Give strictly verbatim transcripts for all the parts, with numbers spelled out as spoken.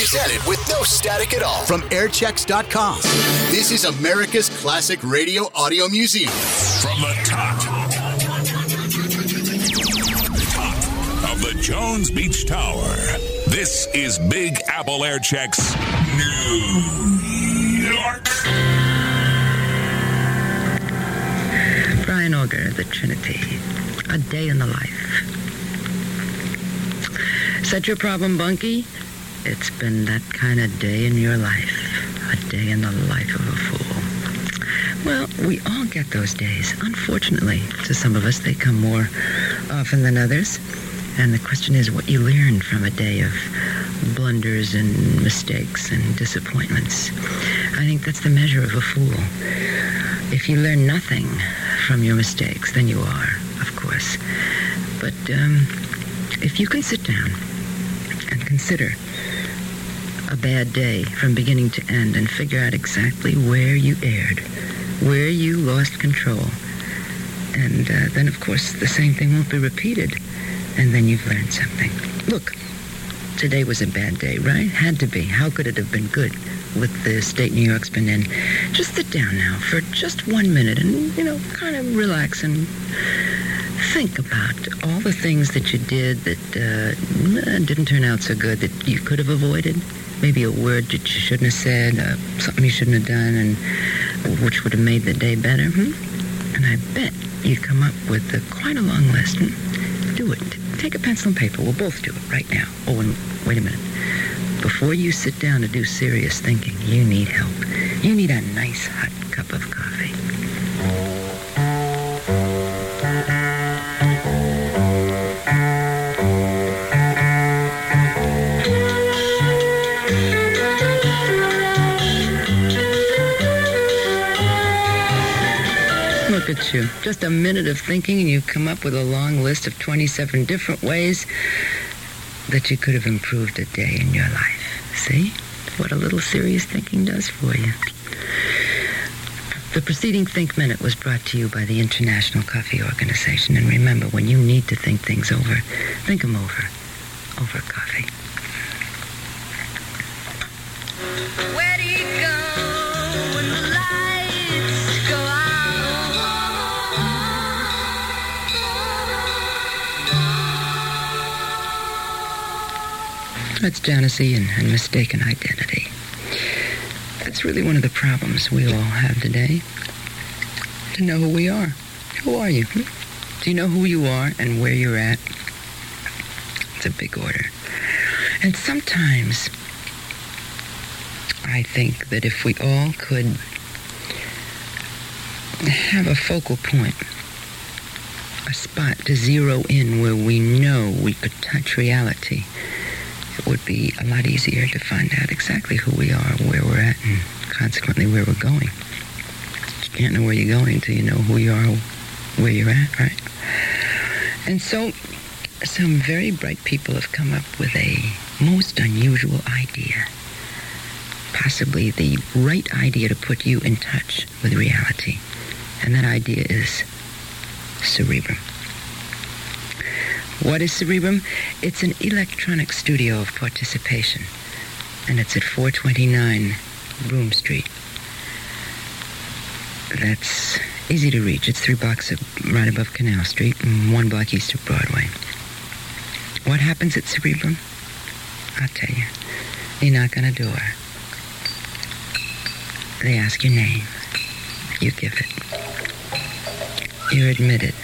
presented with no static at all from airchecks dot com. This is America's classic radio audio museum. From the top, top of the Jones Beach Tower, this is Big Apple Airchecks New York. Brian Auger, the Trinity. A day in the life. Set your problem, Bunky. It's been that kind of day in your life. A day in the life of a fool. Well, we all get those days. Unfortunately, to some of us, they come more often than others. And the question is what you learn from a day of blunders and mistakes and disappointments. I think that's the measure of a fool. If you learn nothing from your mistakes, then you are, of course. But um, if you can sit down and consider a bad day from beginning to end and figure out exactly where you erred, where you lost control, and uh, then, of course, the same thing won't be repeated, and then you've learned something. Look, today was a bad day, right? Had to be. How could it have been good with the state New York's been in? Just sit down now for just one minute and, you know, kind of relax and think about all the things that you did that uh, didn't turn out so good, that you could have avoided. Maybe a word that you shouldn't have said, uh, something you shouldn't have done, and which would have made the day better. Hmm? And I bet you'd come up with a, quite a long list. Hmm? Do it. Take a pencil and paper. We'll both do it right now. Oh, and wait a minute. Before you sit down to do serious thinking, you need help. You need a nice hot cup of coffee. Look at you. Just a minute of thinking and you come up with a long list of twenty-seven different ways that you could have improved a day in your life. See what a little serious thinking does for you. The preceding Think Minute was brought to you by the International Coffee Organization. And remember, when you need to think things over, think them over, over coffee. Where do you go when the lights go out? That's jealousy and, and mistaken identity. That's really one of the problems we all have today. To know who we are. Who are you? Hmm? Do you know who you are and where you're at? It's a big order. And sometimes I think that if we all could have a focal point, a spot to zero in where we know we could touch reality, it would be a lot easier to find out exactly who we are, where we're at, and consequently where we're going. You can't know where you're going until you know who you are, where you're at, right? And so some very bright people have come up with a most unusual idea, possibly the right idea to put you in touch with reality. And that idea is Cerebrum. What is Cerebrum? It's an electronic studio of participation, and it's at four twenty-nine Broome Street. That's easy to reach. It's three blocks right above Canal Street and one block east of Broadway. What happens at Cerebrum? I'll tell you. You knock on a door. They ask your name. You give it. You're admitted.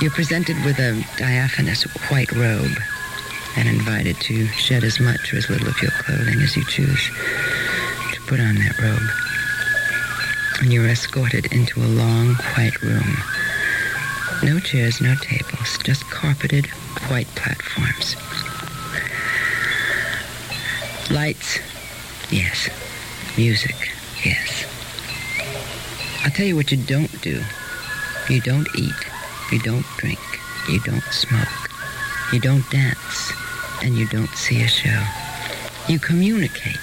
You're presented with a diaphanous white robe and invited to shed as much or as little of your clothing as you choose to put on that robe. And you're escorted into a long, white room. No chairs, no tables, just carpeted white platforms. Lights, yes. Music, yes. I'll tell you what you don't do. You don't eat. You don't drink, you don't smoke, you don't dance, and you don't see a show. You communicate.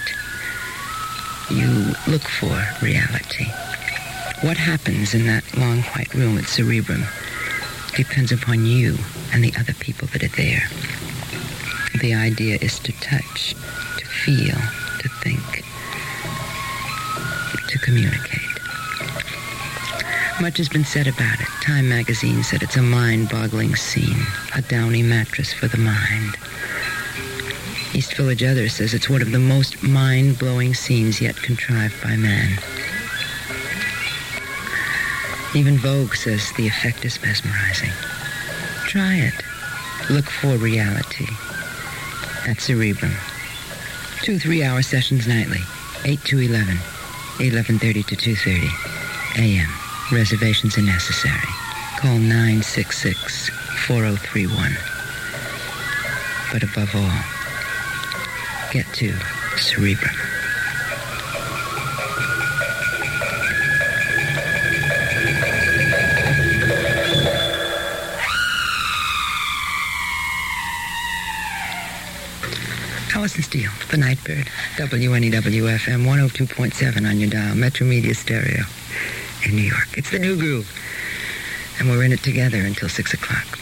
You look for reality. What happens in that long white room at Cerebrum depends upon you and the other people that are there. the idea is to touch, to feel, to think, to communicate. Much has been said about it. Time magazine said it's a mind-boggling scene, a downy mattress for the mind. East Village Other says it's one of the most mind-blowing scenes yet contrived by man. Even Vogue says the effect is mesmerizing. Try it. Look for reality at Cerebrum. Two three-hour sessions nightly, eight to eleven, eleven thirty to two thirty a.m. Reservations are necessary. Call nine six six, four oh three one. But above all, get to Cerebrum. Alison Steele, The Nightbird, W N E W F M one oh two point seven on your dial, Metro Media Stereo in New York. It's the new groove, and we're in it together until six o'clock.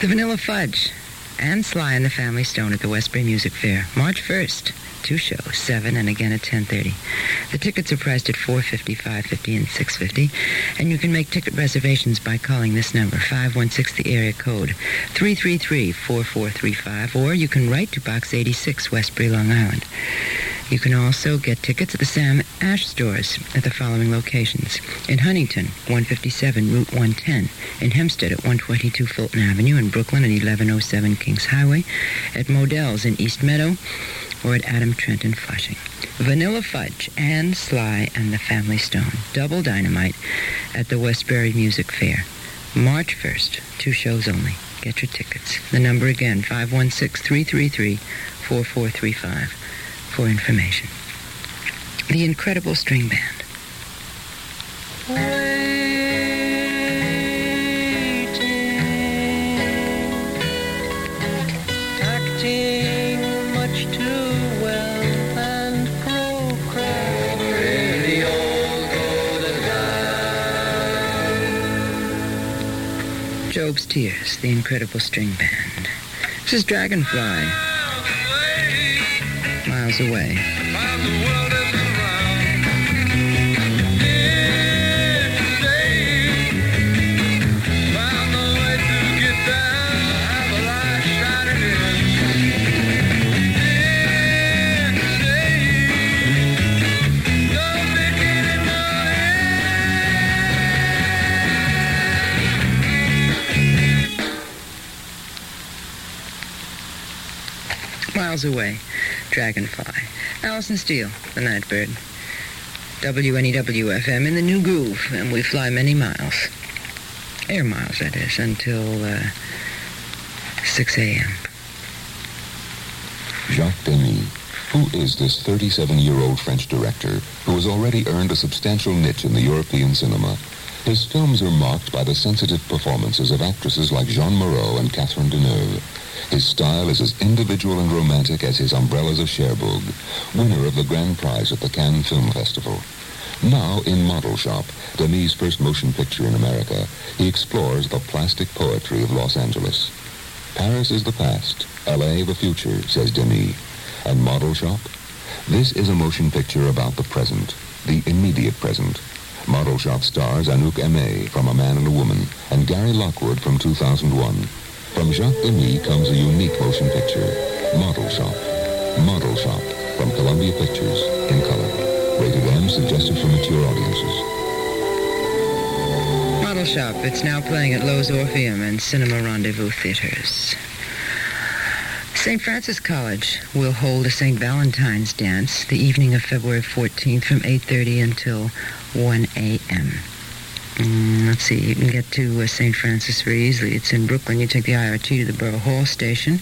The Vanilla Fudge and Sly and the Family Stone at the Westbury Music Fair, March first. Two shows, seven and again at ten thirty. The tickets are priced at four fifty, five fifty, and six fifty, and you can make ticket reservations by calling this number, five one six, the area code, three three three, four four three five, or you can write to Box eighty-six, Westbury, Long Island. You can also get tickets at the Sam Ash stores at the following locations. In Huntington, one fifty-seven Route one ten. In Hempstead at one twenty-two Fulton Avenue. In Brooklyn at eleven oh seven Kings Highway. At Modell's in East Meadow. Or at Adam Trent in Flushing. Vanilla Fudge and Sly and the Family Stone. Double dynamite at the Westbury Music Fair. March first. Two shows only. Get your tickets. The number again, five one six, three three three, four four three five. For information. The Incredible String Band. Waiting, acting much too well and programmed. The old golden time. Job's Tears, The Incredible String Band. This is Dragonfly. Miles away. While the world is around, if today, find a way to get down, have a light shining in. If today, don't be getting my head. Miles away. Dragonfly. Alison Steele, The Nightbird. W N E W F M in the new groove, and we fly many miles. Air miles, that is, until uh, six a.m. Jacques Demy, who is this thirty-seven-year-old French director who has already earned a substantial niche in the European cinema. His films are marked by the sensitive performances of actresses like Jean Moreau and Catherine Deneuve. His style is as individual and romantic as his Umbrellas of Cherbourg, winner of the grand prize at the Cannes Film Festival. Now in Model Shop, Demy's first motion picture in America, he explores the plastic poetry of Los Angeles. Paris is the past, L A the future, says Demy. And Model Shop? This is a motion picture about the present, the immediate present. Model Shop stars Anouk Aimée from A Man and a Woman and Gary Lockwood from two thousand one. From Jacques Demy comes a unique motion picture, Model Shop. Model Shop from Columbia Pictures in color. Rated M, suggested for mature audiences. Model Shop, it's now playing at Lowe's Orpheum and Cinema Rendezvous theaters. Saint Francis College will hold a Saint Valentine's dance the evening of February fourteenth from eight thirty until one a.m. Mm, let's see, you can get to uh, Saint Francis very easily. It's in Brooklyn. You take the I R T to the Borough Hall station,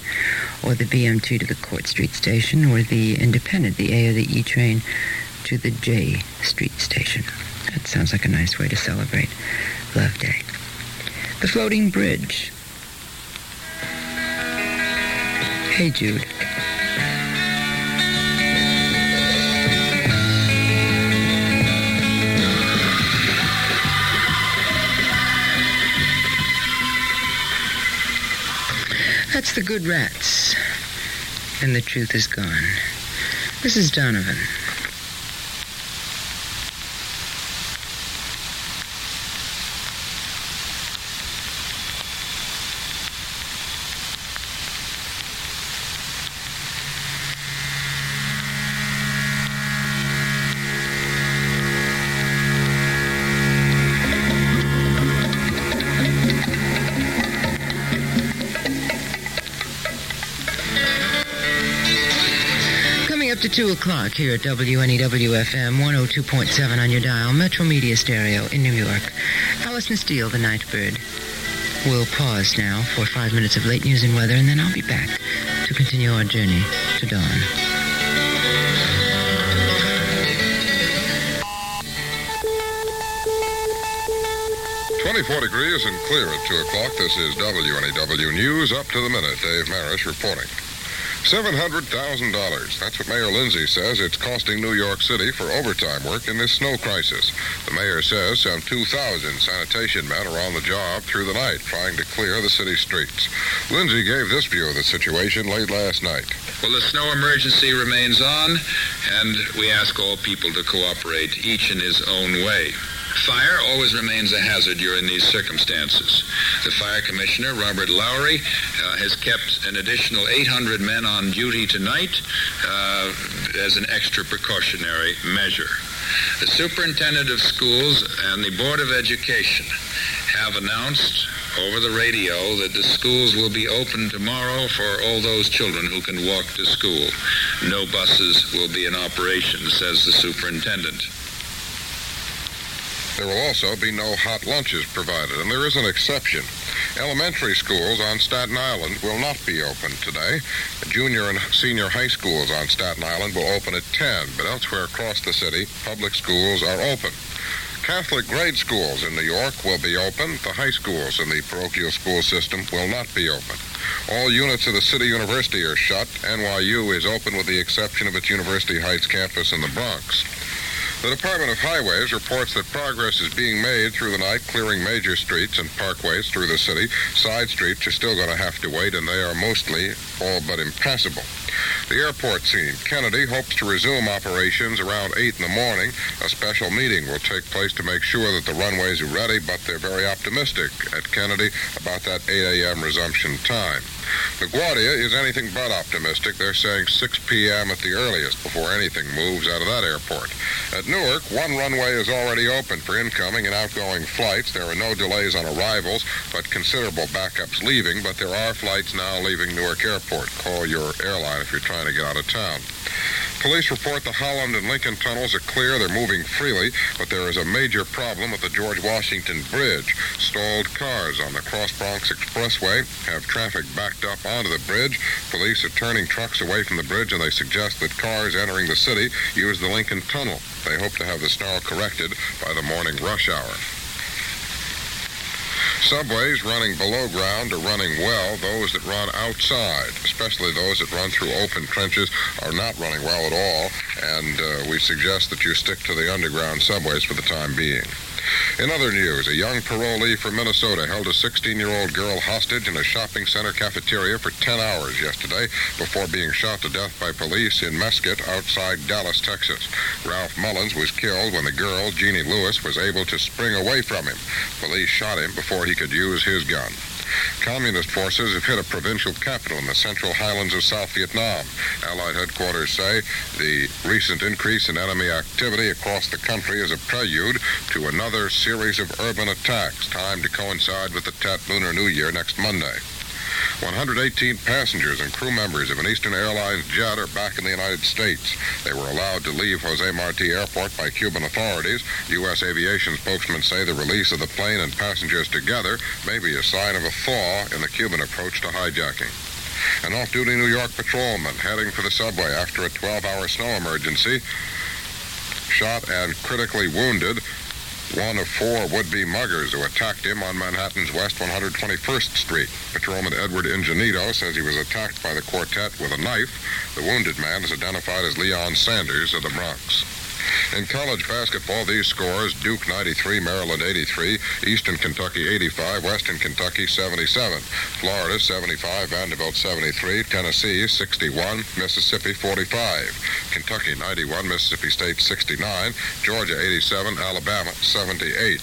or the B M T to the Court Street station, or the Independent, the A or the E train, to the J Street station. That sounds like a nice way to celebrate Love Day. The Floating Bridge. Hey, Jude. That's the good rats. And the truth is gone. This is Donovan. Two o'clock here at W N E W F M one oh two point seven on your dial, Metro Media Stereo in New York. Alison Steele, the Nightbird. We'll pause now for five minutes of late news and weather, and then I'll be back to continue our journey to dawn. twenty-four degrees and clear at two o'clock. This is W N E W News Up to the Minute. Dave Marish reporting. seven hundred thousand dollars. That's what Mayor Lindsay says it's costing New York City for overtime work in this snow crisis. The mayor says some two thousand sanitation men are on the job through the night trying to clear the city streets. Lindsay gave this view of the situation late last night. Well, the snow emergency remains on, and we ask all people to cooperate, each in his own way. Fire always remains a hazard during these circumstances. The fire commissioner, Robert Lowry, uh, has kept an additional eight hundred men on duty tonight uh, as an extra precautionary measure. The superintendent of schools and the Board of Education have announced over the radio that the schools will be open tomorrow for all those children who can walk to school. No buses will be in operation, says the superintendent. There will also be no hot lunches provided, and there is an exception. Elementary schools on Staten Island will not be open today. Junior and senior high schools on Staten Island will open at ten, but elsewhere across the city, public schools are open. Catholic grade schools in New York will be open. The high schools in the parochial school system will not be open. All units of the city university are shut. N Y U is open with the exception of its University Heights campus in the Bronx. The Department of Highways reports that progress is being made through the night, clearing major streets and parkways through the city. Side streets are still going to have to wait, and they are mostly all but impassable. The airport scene. Kennedy hopes to resume operations around eight in the morning. A special meeting will take place to make sure that the runways are ready, but they're very optimistic at Kennedy about that eight a.m. resumption time. LaGuardia is anything but optimistic. They're saying six p.m. at the earliest before anything moves out of that airport. At Newark, one runway is already open for incoming and outgoing flights. There are no delays on arrivals, but considerable backups leaving, but there are flights now leaving Newark Airport. Call your airline if you're trying to get out of town. Police report the Holland and Lincoln tunnels are clear. They're moving freely, but there is a major problem at the George Washington Bridge. Stalled cars on the Cross Bronx Expressway have traffic backed up onto the bridge. Police are turning trucks away from the bridge, and they suggest that cars entering the city use the Lincoln Tunnel. They hope to have the snarl corrected by the morning rush hour. Subways running below ground are running well. Those that run outside, especially those that run through open trenches, are not running well at all, and uh, we suggest that you stick to the underground subways for the time being. In other news, a young parolee from Minnesota held a sixteen-year-old girl hostage in a shopping center cafeteria for ten hours yesterday before being shot to death by police in Mesquite outside Dallas, Texas. Ralph Mullins was killed when the girl, Jeannie Lewis, was able to spring away from him. Police shot him before he could use his gun. Communist forces have hit a provincial capital in the central highlands of South Vietnam. Allied headquarters say the recent increase in enemy activity across the country is a prelude to another series of urban attacks, timed to coincide with the Tet Lunar New Year next Monday. one hundred eighteen passengers and crew members of an Eastern Airlines jet are back in the United States. They were allowed to leave Jose Marti Airport by Cuban authorities. U S aviation spokesmen say the release of the plane and passengers together may be a sign of a thaw in the Cuban approach to hijacking. An off-duty New York patrolman heading for the subway after a twelve-hour snow emergency, shot and critically wounded, one of four would-be muggers who attacked him on Manhattan's West one hundred twenty-first Street. Patrolman Edward Ingenito says he was attacked by the quartet with a knife. The wounded man is identified as Leon Sanders of the Bronx. In college basketball, these scores: Duke ninety-three, Maryland eighty-three, Eastern Kentucky eighty-five, Western Kentucky seventy-seven, Florida seventy-five, Vanderbilt seventy-three, Tennessee sixty-one, Mississippi forty-five, Kentucky ninety-one, Mississippi State sixty-nine, Georgia eighty-seven, Alabama seventy-eight.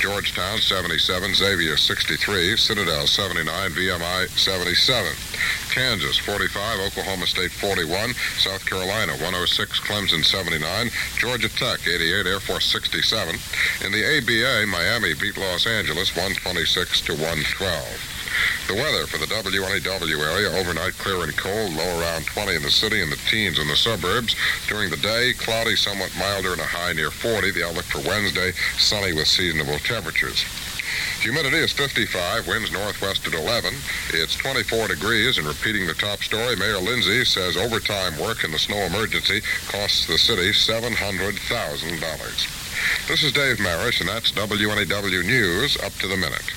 Georgetown seventy-seven, Xavier sixty-three, Citadel seventy-nine, V M I seventy-seven, Kansas forty-five, Oklahoma State forty-one, South Carolina one oh six, Clemson seventy-nine, Georgia Tech eighty-eight, Air Force sixty-seven. In the A B A, Miami beat Los Angeles one twenty-six to one twelve. The weather for the W N E W area: overnight clear and cold, low around twenty in the city and the teens in the suburbs. During the day, cloudy, somewhat milder, and a high near forty. The outlook for Wednesday, sunny with seasonable temperatures. Humidity is fifty-five, winds northwest at eleven. It's twenty-four degrees, and repeating the top story, Mayor Lindsay says overtime work in the snow emergency costs the city seven hundred thousand dollars. This is Dave Marish, and that's W N E W News Up to the Minute.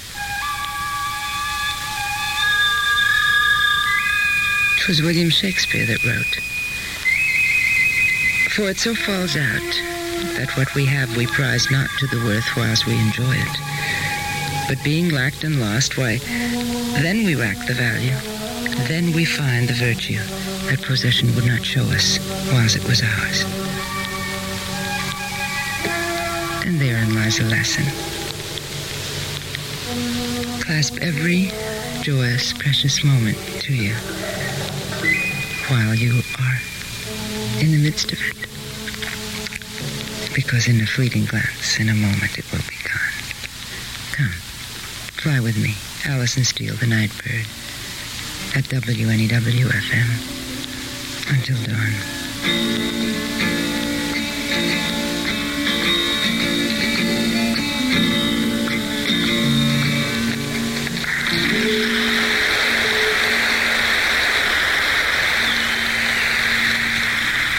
It was William Shakespeare that wrote, "For it so falls out that what we have we prize not to the worth whilst we enjoy it, but being lacked and lost, why, then we lack the value, then we find the virtue that possession would not show us whilst it was ours." And therein lies a lesson. Clasp every joyous, precious moment to you while you are in the midst of it, because in a fleeting glance, in a moment, it will be gone. Come, fly with me, Alison Steele, the night bird, at W N E W F M. Until dawn.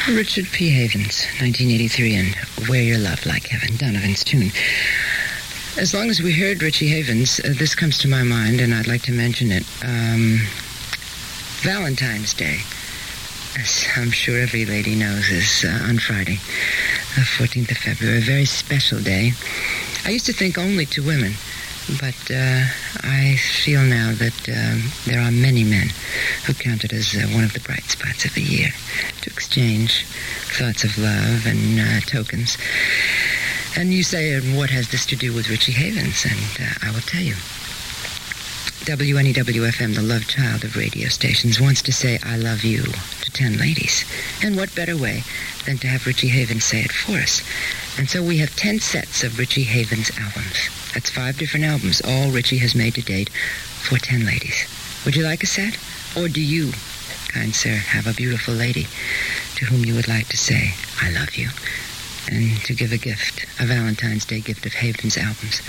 Richard P. Havens, nineteen eighty-three, and Wear Your Love Like Heaven, Donovan's tune. As long as we heard Richie Havens, uh, this comes to my mind, and I'd like to mention it. Um, Valentine's Day, as I'm sure every lady knows, is uh, on Friday, the fourteenth of February, a very special day. I used to think only to women, but uh, I feel now that um, there are many men who count it as uh, one of the bright spots of the year, to exchange thoughts of love and uh, tokens. And you say, what has this to do with Richie Havens? And uh, I will tell you. W N E W F M, the love child of radio stations, wants to say I love you to ten ladies. And what better way than to have Richie Havens say it for us? And so we have ten sets of Richie Havens albums. That's five different albums, all Richie has made to date, for ten ladies. Would you like a set? Or do you, kind sir, have a beautiful lady to whom you would like to say, I love you, and to give a gift, a Valentine's Day gift of Havens albums?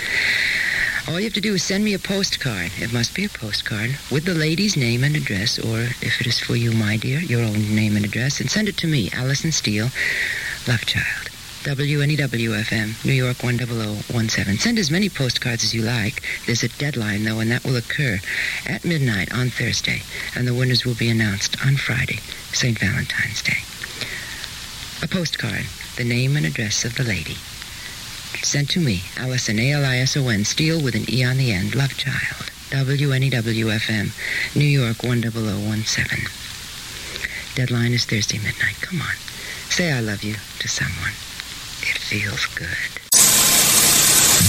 All you have to do is send me a postcard. It must be a postcard with the lady's name and address, or if it is for you, my dear, your own name and address, and send it to me, Alison Steele, love child. W N E W F M, New York one zero zero one seven. Send as many postcards as you like. There's a deadline, though, and that will occur at midnight on Thursday, and the winners will be announced on Friday, Saint Valentine's Day. A postcard, the name and address of the lady. Sent to me, Alison, A L I S O N, Steele with an E on the end, love child, W N E W F M, New York one zero zero one seven. Deadline is Thursday midnight. Come on. Say I love you to someone. It feels good.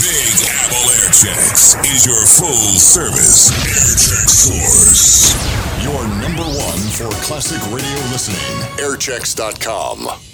Big Apple Air Checks is your full-service air check source. Your number one for classic radio listening. air checks dot com.